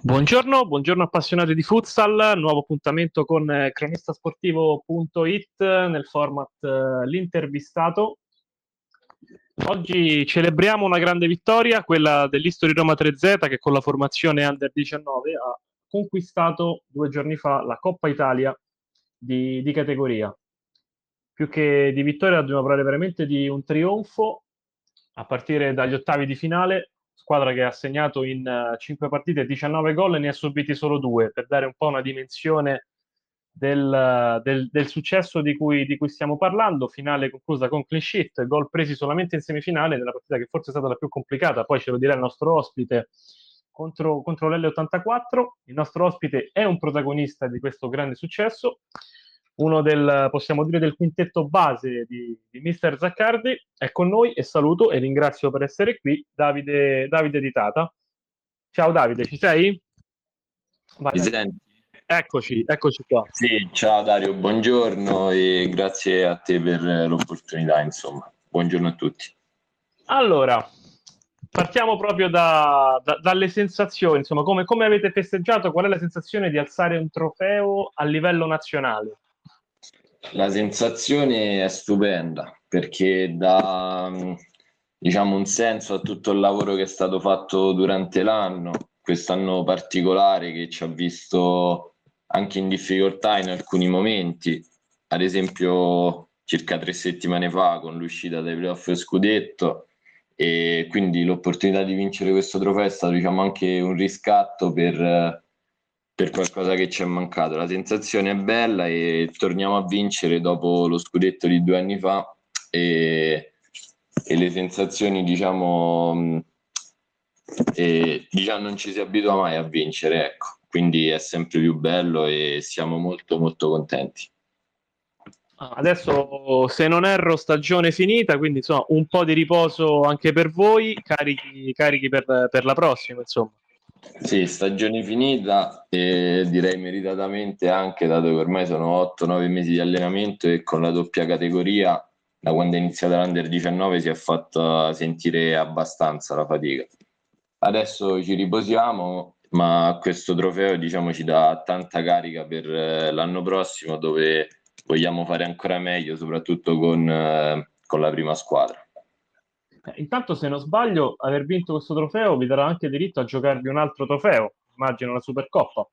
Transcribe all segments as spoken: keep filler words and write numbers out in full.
Buongiorno, buongiorno appassionati di futsal, nuovo appuntamento con eh, cronista sportivo punto it nel format eh, l'intervistato. Oggi celebriamo una grande vittoria, quella dell'History Roma tre Z, che con la formazione Under diciannove ha conquistato due giorni fa la Coppa Italia di, di categoria. Più che di vittoria dobbiamo parlare veramente di un trionfo a partire dagli ottavi di finale. Squadra che ha segnato in uh, cinque partite diciannove gol e ne ha subiti solo due, per dare un po' una dimensione del, uh, del, del successo di cui, di cui stiamo parlando. Finale conclusa con clean sheet, gol presi solamente in semifinale, nella partita che forse è stata la più complicata, poi ce lo dirà il nostro ospite, contro, contro l'L ottantaquattro. Il nostro ospite è un protagonista di questo grande successo, uno del, possiamo dire, del quintetto base di, di Mister Zaccardi. È con noi e saluto e ringrazio per essere qui Davide, Davide Di Tata. Ciao Davide, ci sei? Vai, senti. Eccoci, eccoci qua. Sì, ciao Dario, buongiorno e grazie a te per l'opportunità, insomma. Buongiorno a tutti. Allora, partiamo proprio da, da, dalle sensazioni, insomma, come, come avete festeggiato, qual è la sensazione di alzare un trofeo a livello nazionale? La sensazione è stupenda, perché dà, diciamo, un senso a tutto il lavoro che è stato fatto durante l'anno, quest'anno particolare che ci ha visto anche in difficoltà in alcuni momenti. Ad esempio circa tre settimane fa, con l'uscita dai playoff scudetto, e quindi l'opportunità di vincere questo trofeo è stato, diciamo, anche un riscatto per... per qualcosa che ci è mancato. La sensazione è bella e torniamo a vincere dopo lo scudetto di due anni fa e, e le sensazioni, diciamo, e, diciamo, non ci si abitua mai a vincere, ecco, quindi è sempre più bello e siamo molto molto contenti. Adesso, se non erro, stagione finita, quindi insomma un po' di riposo anche per voi, carichi, carichi per, per la prossima, insomma. Sì, stagione finita e direi meritatamente, anche dato che ormai sono otto nove mesi di allenamento e con la doppia categoria, da quando è iniziata l'Under diciannove si è fatta sentire abbastanza la fatica. Adesso ci riposiamo, ma questo trofeo, diciamo, ci dà tanta carica per l'anno prossimo, dove vogliamo fare ancora meglio, soprattutto con, con la prima squadra. Intanto, se non sbaglio, aver vinto questo trofeo vi darà anche diritto a giocarvi un altro trofeo, immagino la Supercoppa.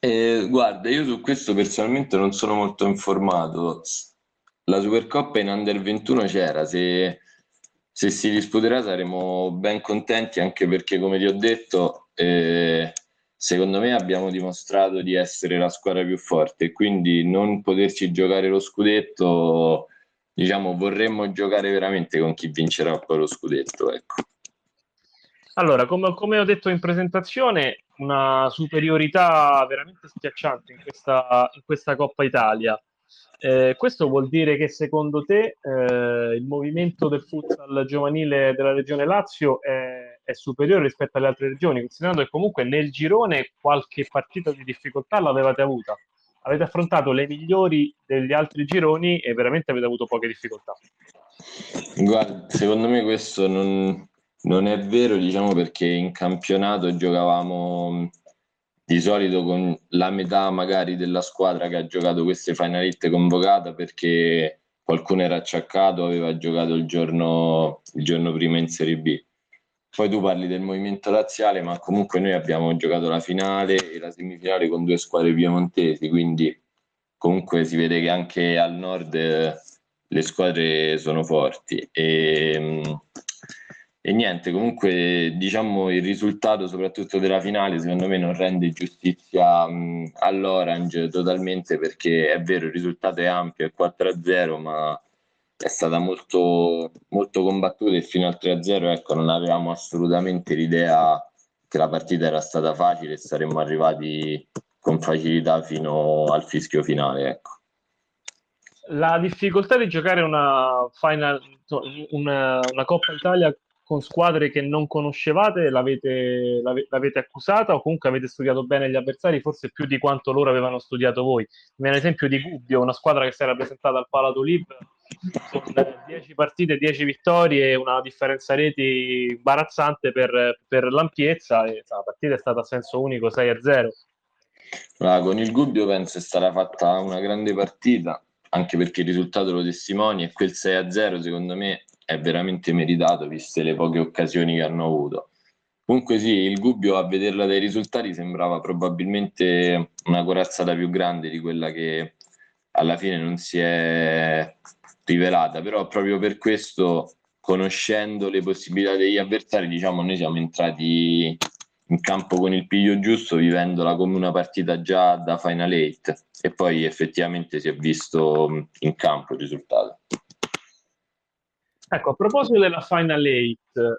Eh, guarda, io su questo personalmente non sono molto informato. La Supercoppa in Under ventuno c'era, se, se si disputerà saremo ben contenti, anche perché, come ti ho detto, eh, secondo me abbiamo dimostrato di essere la squadra più forte, quindi non poterci giocare lo scudetto... diciamo, vorremmo giocare veramente con chi vincerà poi lo scudetto, ecco. Allora, come, come ho detto in presentazione, una superiorità veramente schiacciante in questa, in questa Coppa Italia. Eh, questo vuol dire che secondo te eh, il movimento del futsal giovanile della regione Lazio è, è superiore rispetto alle altre regioni, considerando che comunque nel girone qualche partita di difficoltà l'avevate avuta? Avete affrontato le migliori degli altri gironi e veramente avete avuto poche difficoltà. Guarda, secondo me questo non, non è vero, diciamo, perché in campionato giocavamo di solito con la metà magari della squadra che ha giocato queste Final Eight convocata, perché qualcuno era acciaccato, aveva giocato il giorno, il giorno prima in Serie B. Poi tu parli del movimento laziale, ma comunque noi abbiamo giocato la finale e la semifinale con due squadre piemontesi, quindi comunque si vede che anche al nord le squadre sono forti. E, e niente, comunque, diciamo, il risultato soprattutto della finale secondo me non rende giustizia mh, all'Orange totalmente, perché è vero, il risultato è ampio, è quattro a zero, ma... è stata molto, molto combattuta e fino al tre a zero, ecco, non avevamo assolutamente l'idea che la partita era stata facile e saremmo arrivati con facilità fino al fischio finale, ecco. La difficoltà di giocare una final, una, una Coppa Italia con squadre che non conoscevate l'avete, l'ave, l'avete accusata, o comunque avete studiato bene gli avversari, forse più di quanto loro avevano studiato voi? Mi viene l'esempio di Gubbio, una squadra che si era presentata al PalaDolibro Sono dieci partite, dieci vittorie, una differenza reti imbarazzante per, per l'ampiezza, e la partita è stata a senso unico sei a zero. Ah, con il Gubbio penso è stata fatta una grande partita, anche perché il risultato lo testimonia, e quel sei a zero secondo me è veramente meritato, viste le poche occasioni che hanno avuto. Comunque sì, il Gubbio a vederla dai risultati sembrava probabilmente una corazzata più grande di quella che alla fine non si è rivelata, però proprio per questo, conoscendo le possibilità degli avversari, diciamo noi siamo entrati in campo con il piglio giusto, vivendola come una partita già da Final Eight, e poi effettivamente si è visto in campo il risultato. Ecco, a proposito della Final Eight,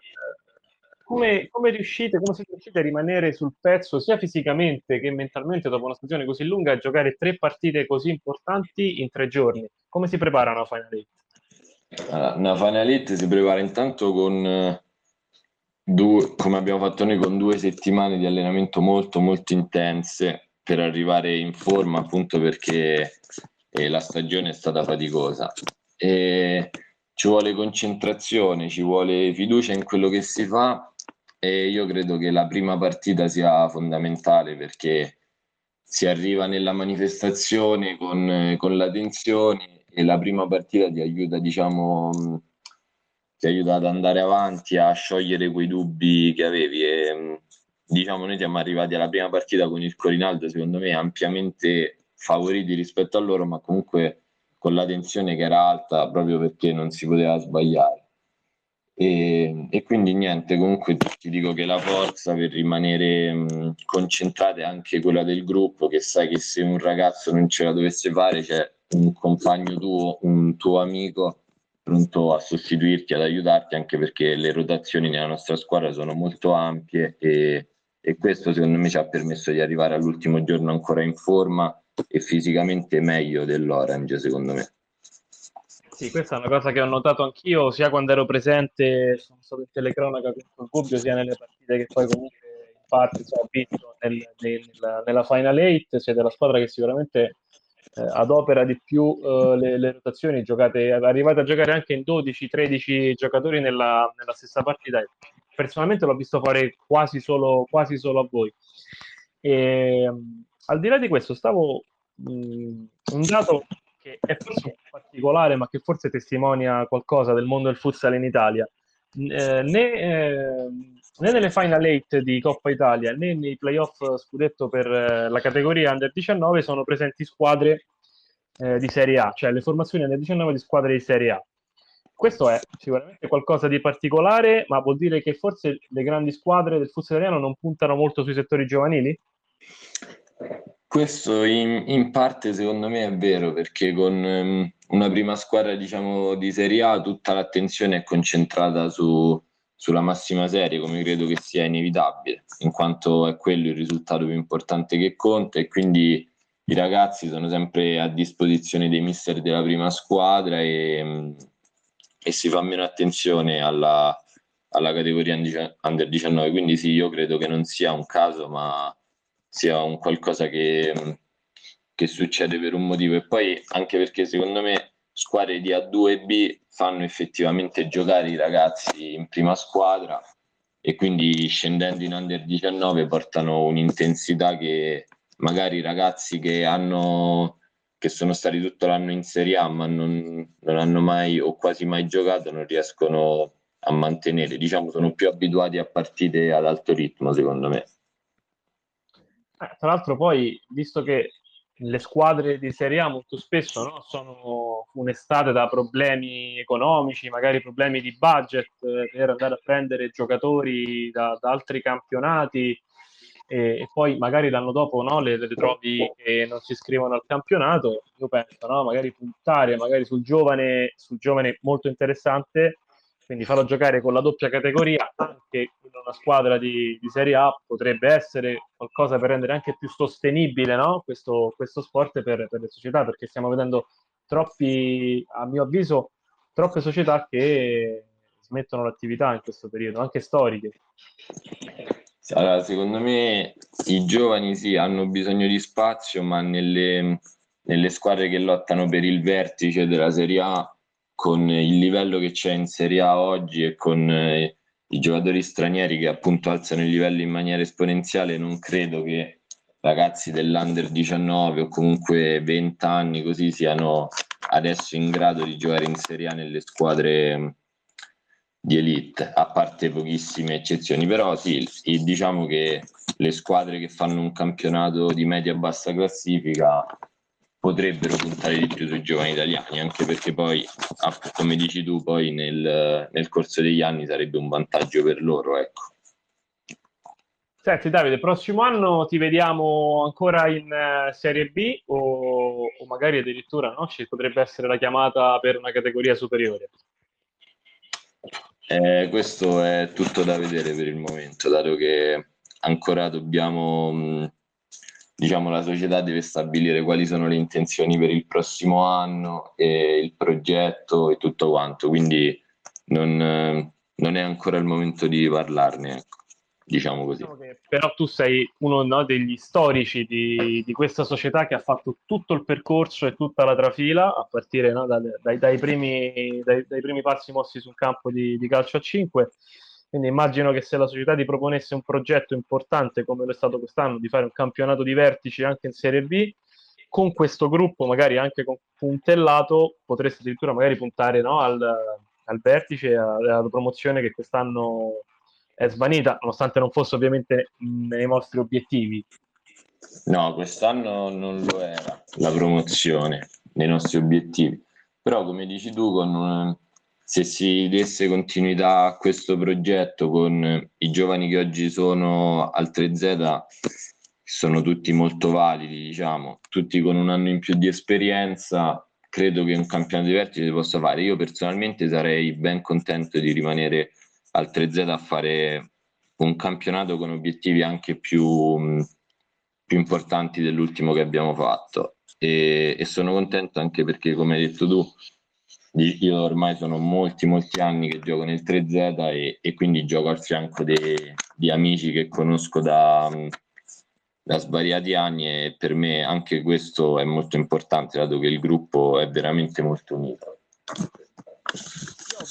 come, come riuscite, come siete riusciti a rimanere sul pezzo sia fisicamente che mentalmente dopo una stagione così lunga, a giocare tre partite così importanti in tre giorni? Come si prepara una Final Eight? Allora, una Final Eight si prepara intanto con due, come abbiamo fatto noi, con due settimane di allenamento molto molto intense per arrivare in forma, appunto perché eh, la stagione è stata faticosa, e ci vuole concentrazione, ci vuole fiducia in quello che si fa, e io credo che la prima partita sia fondamentale, perché si arriva nella manifestazione con, con la tensione, e la prima partita ti aiuta, diciamo, ti aiuta ad andare avanti, a sciogliere quei dubbi che avevi. E, diciamo, noi siamo arrivati alla prima partita con il Corinaldo, secondo me, ampiamente favoriti rispetto a loro, ma comunque con la tensione che era alta, proprio perché non si poteva sbagliare. E, e quindi niente, comunque ti dico che la forza per rimanere mh, concentrata è anche quella del gruppo, che sai che se un ragazzo non ce la dovesse fare, c'è un compagno tuo, un tuo amico pronto a sostituirti, ad aiutarti, anche perché le rotazioni nella nostra squadra sono molto ampie, e, e questo secondo me ci ha permesso di arrivare all'ultimo giorno ancora in forma e fisicamente meglio dell'Orange, secondo me. Sì, questa è una cosa che ho notato anch'io, sia quando ero presente, sono stato in telecronaca con il Gubbio, sia nelle partite che poi comunque in parte ho vinto nel, nel, nella, nella Final Eight. Siete la squadra che sicuramente eh, adopera di più eh, le, le rotazioni, giocate, arrivate a giocare anche in dodici tredici giocatori nella, nella stessa partita. Personalmente l'ho visto fare quasi solo, quasi solo a voi. E al di là di questo, stavo mh, un dato che è forse particolare, ma che forse testimonia qualcosa del mondo del futsal in Italia. Eh, né, eh, né nelle Final Eight di Coppa Italia, né nei playoff scudetto per eh, la categoria Under diciannove sono presenti squadre eh, di Serie A, cioè le formazioni Under diciannove di squadre di Serie A. Questo è sicuramente qualcosa di particolare, ma vuol dire che forse le grandi squadre del futsal italiano non puntano molto sui settori giovanili? Questo in, in parte secondo me è vero, perché con um, una prima squadra, diciamo, di Serie A tutta l'attenzione è concentrata su, sulla massima serie, come credo che sia inevitabile, in quanto è quello il risultato più importante che conta, e quindi i ragazzi sono sempre a disposizione dei mister della prima squadra, e, e si fa meno attenzione alla, alla categoria Under diciannove. Quindi sì, io credo che non sia un caso, ma sia un qualcosa che, che succede per un motivo, e poi anche perché secondo me squadre di A due e B fanno effettivamente giocare i ragazzi in prima squadra, e quindi scendendo in Under diciannove portano un'intensità che magari i ragazzi che hanno che sono stati tutto l'anno in Serie A ma non, non hanno mai o quasi mai giocato non riescono a mantenere. Diciamo, sono più abituati a partite ad alto ritmo, secondo me. Eh, tra l'altro poi, visto che le squadre di Serie A molto spesso, no, sono funestate da problemi economici, magari problemi di budget eh, per andare a prendere giocatori da, da altri campionati, e, e poi magari l'anno dopo, no, le, le trovi che non si iscrivono al campionato. Io penso, no, magari puntare magari sul giovane, sul giovane molto interessante, quindi farlo giocare con la doppia categoria anche in una squadra di, di Serie A potrebbe essere qualcosa per rendere anche più sostenibile, no, questo, questo sport per, per le società, perché stiamo vedendo troppi, a mio avviso, troppe società che smettono l'attività in questo periodo, anche storiche. Allora, secondo me i giovani sì, hanno bisogno di spazio, ma nelle, nelle squadre che lottano per il vertice della Serie A con il livello che c'è in Serie A oggi e con eh, i giocatori stranieri che appunto alzano il livello in maniera esponenziale, non credo che ragazzi dell'Under diciannove o comunque venti anni così siano adesso in grado di giocare in Serie A nelle squadre di elite, a parte pochissime eccezioni. Però sì, diciamo che le squadre che fanno un campionato di media-bassa classifica potrebbero puntare di più sui giovani italiani, anche perché poi, come dici tu, poi nel, nel corso degli anni sarebbe un vantaggio per loro, ecco. Senti Davide, prossimo anno ti vediamo ancora in eh, Serie B o, o magari addirittura, no, ci potrebbe essere la chiamata per una categoria superiore? Eh, questo è tutto da vedere per il momento, dato che ancora dobbiamo, mh, diciamo, la società deve stabilire quali sono le intenzioni per il prossimo anno e il progetto e tutto quanto, quindi non, eh, non è ancora il momento di parlarne, ecco. Diciamo così. Okay, però tu sei uno, no, degli storici di, di questa società che ha fatto tutto il percorso e tutta la trafila, a partire, no, da, dai, dai, primi, dai, dai primi passi mossi sul campo di, di calcio a cinque. Quindi immagino che se la società ti proponesse un progetto importante come lo è stato quest'anno, di fare un campionato di vertice anche in Serie B, con questo gruppo, magari anche con puntellato, potresti addirittura magari puntare, no, al, al vertice, alla promozione che quest'anno è svanita, nonostante non fosse ovviamente nei vostri obiettivi. No, quest'anno non lo era la promozione nei nostri obiettivi, però come dici tu, con, se si desse continuità a questo progetto con i giovani che oggi sono al tre Z, sono tutti molto validi, diciamo, tutti con un anno in più di esperienza, credo che un campionato di vertice si possa fare. Io personalmente sarei ben contento di rimanere al tre Z a fare un campionato con obiettivi anche più, più importanti dell'ultimo che abbiamo fatto, e, e sono contento anche perché, come hai detto tu, io ormai sono molti molti anni che gioco nel tre Z e, e quindi gioco al fianco di amici che conosco da, da svariati anni, e per me anche questo è molto importante, dato che il gruppo è veramente molto unito.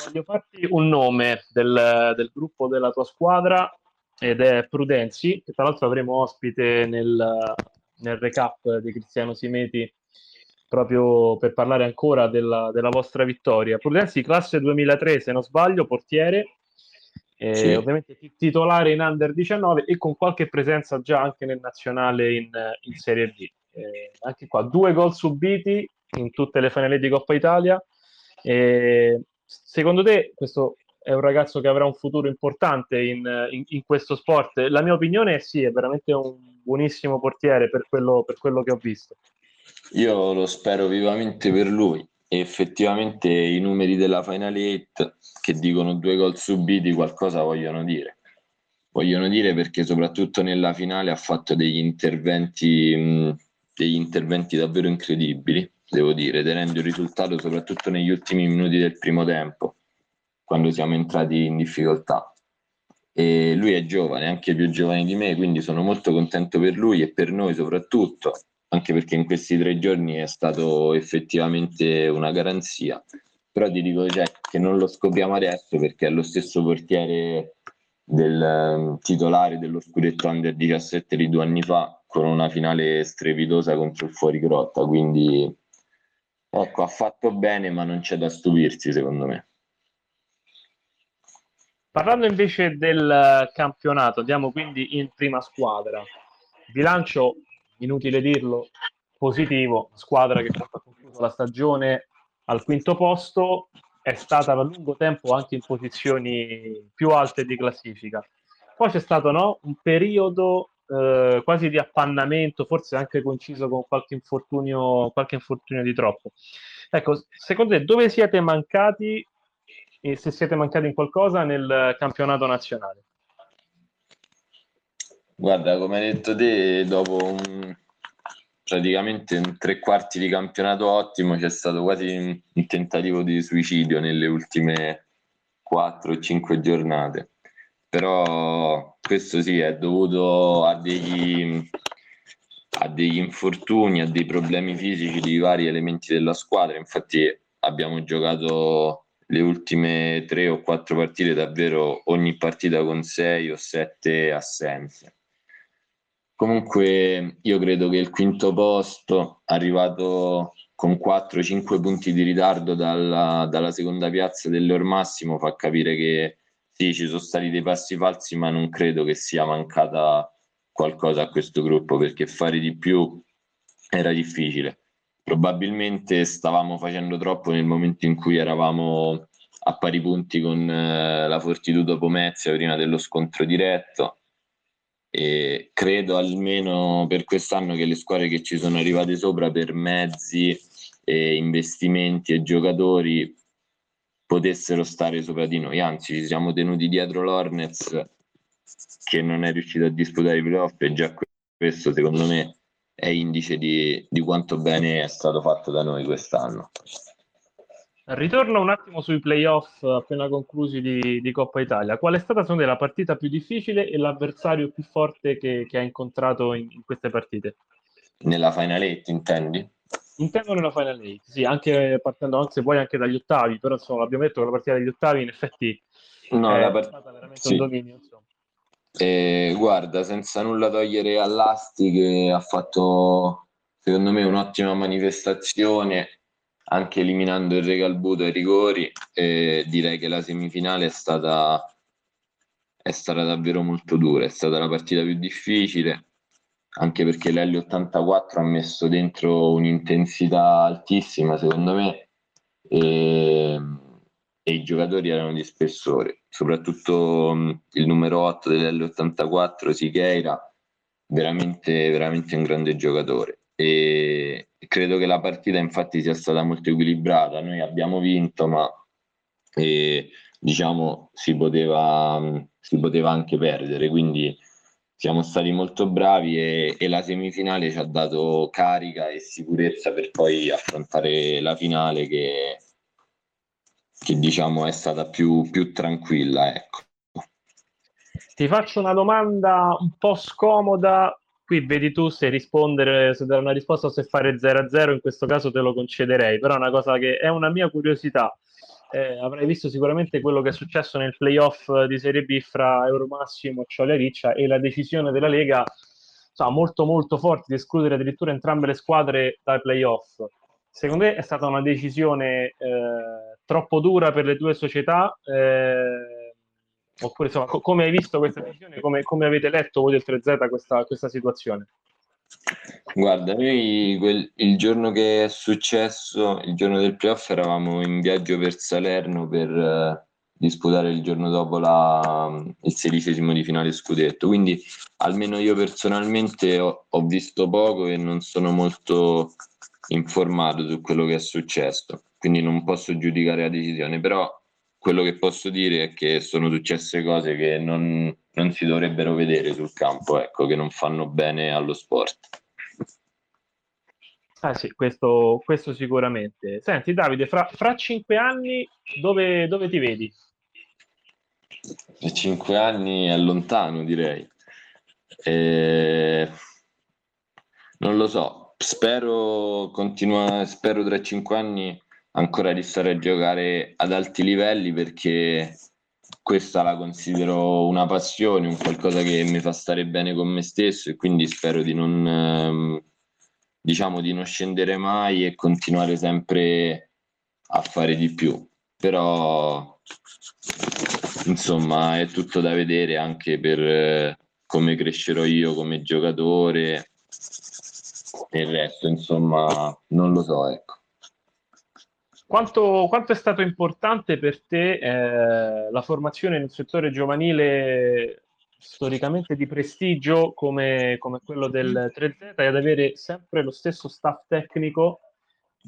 Voglio farti un nome del, del gruppo della tua squadra, ed è Prudenzi, che tra l'altro avremo ospite nel, nel recap di Cristiano Simeti, proprio per parlare ancora della, della vostra vittoria. Prudenzi, classe duemilatré se non sbaglio, portiere, eh, sì. Ovviamente titolare in Under diciannove e con qualche presenza già anche nel nazionale in, in Serie B. Eh, anche qua due gol subiti in tutte le finali di Coppa Italia. Eh, Secondo te questo è un ragazzo che avrà un futuro importante in, in, in questo sport? La mia opinione è sì, è veramente un buonissimo portiere per quello, per quello che ho visto. Io lo spero vivamente per lui, e effettivamente i numeri della Final Eight che dicono due gol subiti qualcosa vogliono dire. Vogliono dire perché soprattutto nella finale ha fatto degli interventi, mh, degli interventi davvero incredibili, devo dire, tenendo il risultato soprattutto negli ultimi minuti del primo tempo, quando siamo entrati in difficoltà. E lui è giovane, anche più giovane di me, quindi sono molto contento per lui e per noi soprattutto, anche perché in questi tre giorni è stato effettivamente una garanzia. Però ti dico, cioè, che non lo scopriamo adesso, perché è lo stesso portiere del titolare dello scudetto Under diciassette di due anni fa, con una finale strepitosa contro il Fuorigrotta, quindi ecco, ha fatto bene, ma non c'è da stupirsi, secondo me. Parlando invece del campionato, andiamo quindi in prima squadra. Bilancio, inutile dirlo, positivo. Squadra che ha concluso la stagione al quinto posto, è stata da lungo tempo anche in posizioni più alte di classifica. Poi c'è stato, no, un periodo Eh, quasi di appannamento, forse anche coinciso con qualche infortunio qualche infortunio di troppo. Ecco, secondo te dove siete mancati, e se siete mancati in qualcosa nel campionato nazionale? Guarda, come hai detto te, dopo un, praticamente un tre quarti di campionato ottimo, c'è stato quasi un, un tentativo di suicidio nelle ultime quattro o cinque giornate. Però questo sì è dovuto a degli, a degli infortuni, a dei problemi fisici di vari elementi della squadra. Infatti abbiamo giocato le ultime tre o quattro partite davvero ogni partita con sei o sette assenze. Comunque io credo che il quinto posto, arrivato con quattro cinque punti di ritardo dalla, dalla seconda piazza dell'Or Massimo, fa capire che sì, ci sono stati dei passi falsi, ma non credo che sia mancata qualcosa a questo gruppo, perché fare di più era difficile. Probabilmente stavamo facendo troppo nel momento in cui eravamo a pari punti con eh, la Fortitudo Pomezia prima dello scontro diretto, e credo almeno per quest'anno che le squadre che ci sono arrivate sopra per mezzi, e investimenti e giocatori potessero stare sopra di noi. Anzi, ci siamo tenuti dietro l'Ornez, che non è riuscito a disputare i playoff, e già questo secondo me è indice di, di quanto bene è stato fatto da noi quest'anno. Ritorno un attimo sui playoff appena conclusi di, di Coppa Italia. Qual è stata secondo te la partita più difficile e l'avversario più forte che, che hai incontrato in, in queste partite? Nella Final Eight intendi? Intendo nella Final Eight, sì, anche partendo anche se vuoi anche dagli ottavi, però insomma abbiamo detto che la partita degli ottavi in effetti no, è la part... stata veramente sì. Un dominio, insomma. Eh, guarda, senza nulla togliere all'Asti, che ha fatto secondo me un'ottima manifestazione, anche eliminando il Regalbuto ai rigori, eh, direi che la semifinale è stata è stata davvero molto dura, è stata la partita più difficile, anche perché l'L ottantaquattro ha messo dentro un'intensità altissima secondo me, e, e i giocatori erano di spessore, soprattutto mh, il numero otto dell'L ottantaquattro, Siqueira, veramente, veramente un grande giocatore. E credo che la partita infatti sia stata molto equilibrata. Noi abbiamo vinto, ma eh, diciamo si poteva, si poteva anche perdere, quindi siamo stati molto bravi e, e la semifinale ci ha dato carica e sicurezza per poi affrontare la finale che, che diciamo è stata più, più tranquilla, ecco. Ti faccio una domanda un po' scomoda. Qui vedi tu se rispondere, se dare una risposta o se fare zero a zero, in questo caso te lo concederei, però è una cosa che è una mia curiosità. Eh, avrai visto sicuramente quello che è successo nel playoff di Serie B fra Euromassimo, Ciolia Riccia, e la decisione della Lega, so, molto molto forte, di escludere addirittura entrambe le squadre dai playoff. Secondo te è stata una decisione eh, troppo dura per le due società? Eh, Oppure, insomma, co- come hai visto questa decisione, come, come avete letto voi del tre Z questa, questa situazione? Guarda, noi quel, il giorno che è successo, il giorno del playoff, eravamo in viaggio per Salerno per eh, disputare il giorno dopo la, il sedicesimo di finale scudetto, quindi almeno io personalmente ho, ho visto poco e non sono molto informato su quello che è successo, quindi non posso giudicare la decisione, però quello che posso dire è che sono successe cose che non, non si dovrebbero vedere sul campo, ecco, che non fanno bene allo sport. Ah sì, questo, questo sicuramente. Senti Davide, fra, fra cinque anni dove, dove ti vedi? Cinque anni è lontano, direi. E... non lo so, spero, continua, spero tra cinque anni ancora di stare a giocare ad alti livelli, perché questa la considero una passione, un qualcosa che mi fa stare bene con me stesso, e quindi spero di non, diciamo, di non scendere mai e continuare sempre a fare di più. Però insomma è tutto da vedere, anche per come crescerò io come giocatore e il resto, insomma non lo so, ecco. Quanto, quanto è stato importante per te eh, la formazione nel settore giovanile storicamente di prestigio come, come quello del tre Z, e ad avere sempre lo stesso staff tecnico,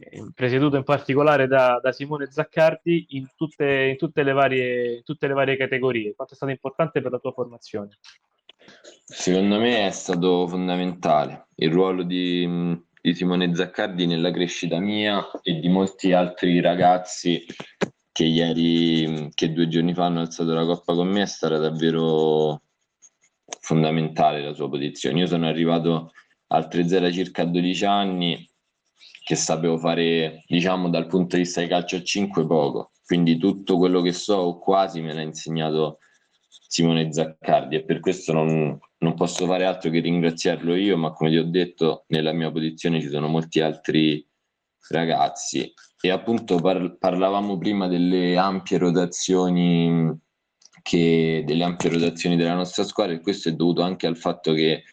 eh, presieduto in particolare da, da Simone Zaccardi, in tutte, in tutte le varie, tutte le varie categorie? Quanto è stato importante per la tua formazione? Secondo me è stato fondamentale il ruolo di... di Simone Zaccardi nella crescita mia e di molti altri ragazzi che ieri, che due giorni fa hanno alzato la coppa con me. È stata davvero fondamentale la sua posizione. Io sono arrivato al tre Z circa dodici anni, che sapevo fare, diciamo, dal punto di vista di calcio a cinque poco, quindi tutto quello che so o quasi me l'ha insegnato Simone Zaccardi, e per questo non, non posso fare altro che ringraziarlo io, ma come ti ho detto nella mia posizione ci sono molti altri ragazzi. E appunto par- parlavamo prima delle ampie rotazioni che, delle ampie rotazioni della nostra squadra, e questo è dovuto anche al fatto che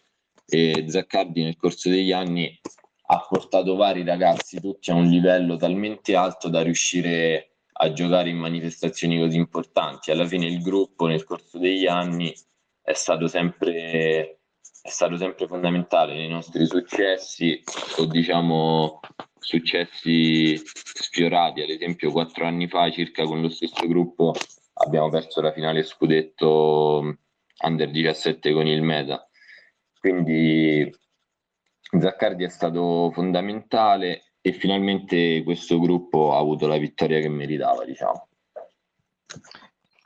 eh, Zaccardi nel corso degli anni ha portato vari ragazzi tutti a un livello talmente alto da riuscire a giocare in manifestazioni così importanti. Alla fine il gruppo nel corso degli anni è stato sempre, è stato sempre fondamentale nei nostri successi, o diciamo successi sfiorati. Ad esempio quattro anni fa circa con lo stesso gruppo abbiamo perso la finale scudetto under diciassette con il Meta, quindi Zaccardi è stato fondamentale e finalmente questo gruppo ha avuto la vittoria che meritava, diciamo.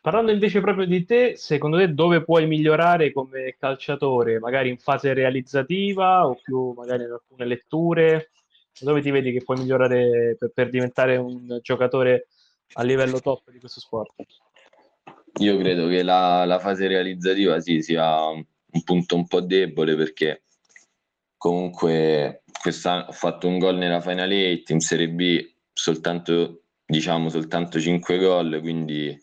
Parlando invece proprio di te, secondo te dove puoi migliorare come calciatore? Magari in fase realizzativa o più magari in alcune letture? Dove ti vedi che puoi migliorare per, per diventare un giocatore a livello top di questo sport? Io credo che la, la fase realizzativa sì, sia un punto un po' debole, perché comunque quest'anno ho fatto un gol nella Final Eight, in Serie B soltanto, diciamo, soltanto cinque gol, quindi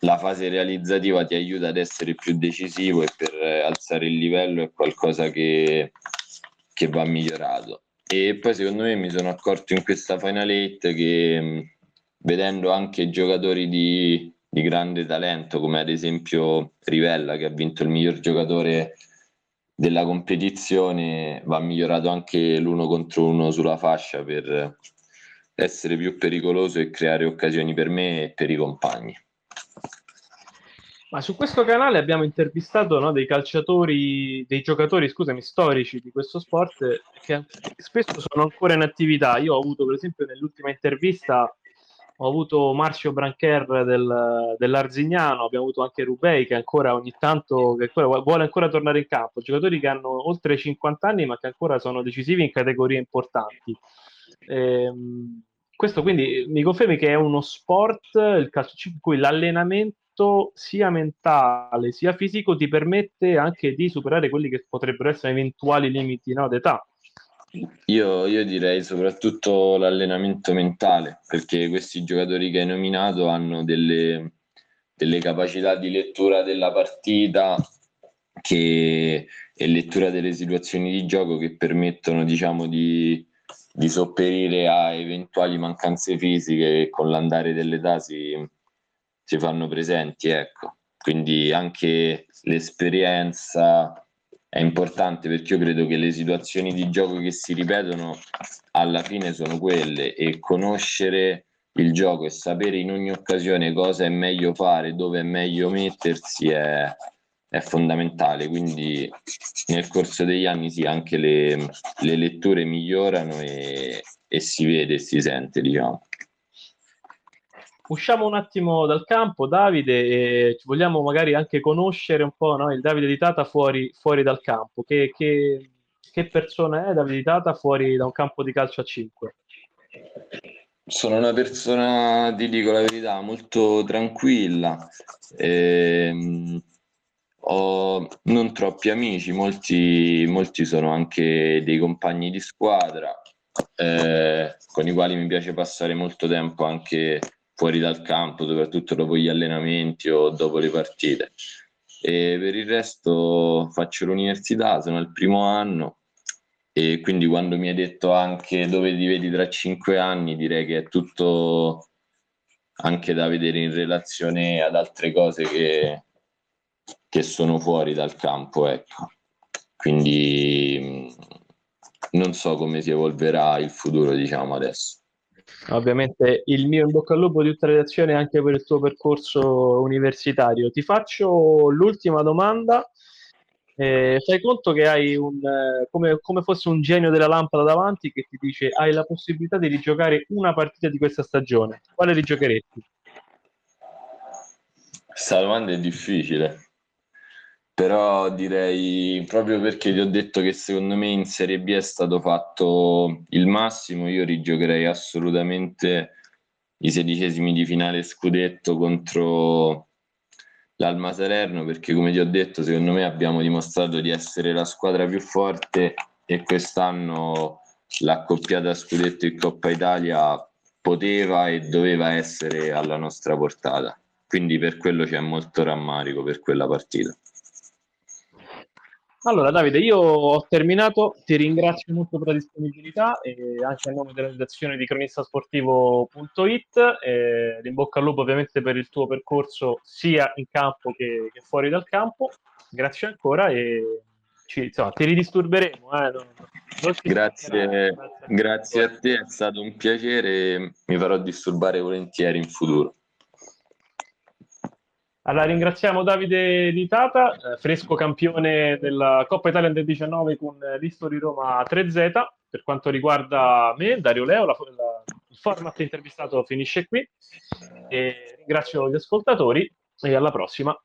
la fase realizzativa ti aiuta ad essere più decisivo, e per alzare il livello è qualcosa che, che va migliorato. E poi secondo me mi sono accorto in questa Final Eight che, vedendo anche giocatori di, di grande talento come ad esempio Rivella, che ha vinto il miglior giocatore della competizione, va migliorato anche l'uno contro uno sulla fascia per essere più pericoloso e creare occasioni per me e per i compagni. Ma su questo canale abbiamo intervistato, no, dei calciatori, dei giocatori, scusami, storici di questo sport, che spesso sono ancora in attività. Io ho avuto, per esempio, nell'ultima intervista ho avuto Marcio Brancher del, dell'Arzignano, abbiamo avuto anche Rubei che ancora ogni tanto che ancora, vuole ancora tornare in campo, giocatori che hanno oltre cinquanta anni ma che ancora sono decisivi in categorie importanti. Ehm, questo quindi mi confermi che è uno sport, il calcio, in cui l'allenamento sia mentale sia fisico ti permette anche di superare quelli che potrebbero essere eventuali limiti, no, d'età. Io, io direi soprattutto l'allenamento mentale, perché questi giocatori che hai nominato hanno delle, delle capacità di lettura della partita che, e lettura delle situazioni di gioco che permettono, diciamo, di, di sopperire a eventuali mancanze fisiche che con l'andare dell'età si, si fanno presenti, ecco. Quindi anche l'esperienza è importante, perché io credo che le situazioni di gioco che si ripetono alla fine sono quelle, e conoscere il gioco e sapere in ogni occasione cosa è meglio fare, dove è meglio mettersi è, è fondamentale. Quindi nel corso degli anni sì, anche le, le letture migliorano e, e si vede e si sente, diciamo. Usciamo un attimo dal campo, Davide, e vogliamo magari anche conoscere un po', no, il Davide Di Tata fuori, fuori dal campo. Che, che, che persona è Davide Di Tata fuori da un campo di calcio a cinque? Sono una persona, ti dico la verità, molto tranquilla. Ehm, ho non troppi amici, molti, molti sono anche dei compagni di squadra, eh, con i quali mi piace passare molto tempo anche fuori dal campo, soprattutto dopo gli allenamenti o dopo le partite. E per il resto faccio l'università, sono al primo anno, e quindi quando mi hai detto anche dove ti vedi tra cinque anni, direi che è tutto anche da vedere in relazione ad altre cose che, che sono fuori dal campo, ecco. Quindi non so come si evolverà il futuro, diciamo, adesso. Ovviamente il mio in bocca al lupo di tutta redazione anche per il tuo percorso universitario. Ti faccio l'ultima domanda. Eh, fai conto che hai un eh, come, come fosse un genio della lampada davanti che ti dice: hai la possibilità di rigiocare una partita di questa stagione, quale rigiocheresti? Questa domanda è difficile, però direi, proprio perché ti ho detto che secondo me in Serie B è stato fatto il massimo, io rigiocherei assolutamente i sedicesimi di finale scudetto contro l'Alma Salerno, perché come ti ho detto secondo me abbiamo dimostrato di essere la squadra più forte e quest'anno l'accoppiata scudetto in Coppa Italia poteva e doveva essere alla nostra portata, quindi per quello c'è molto rammarico per quella partita. Allora Davide, io ho terminato, ti ringrazio molto per la disponibilità e anche a nome della redazione di cronistasportivo punto it, eh, in bocca al lupo ovviamente per il tuo percorso sia in campo che, che fuori dal campo, grazie ancora e ci, insomma, ti ridisturberemo. Eh, non, non grazie, grazie a te, è stato un piacere, mi farò disturbare volentieri in futuro. Allora ringraziamo Davide Di Tata, eh, fresco campione della Coppa Italia Under diciannove con l'History Roma tre Z. Per quanto riguarda me, Dario Leo, la, la, il format intervistato finisce qui. E ringrazio gli ascoltatori e alla prossima.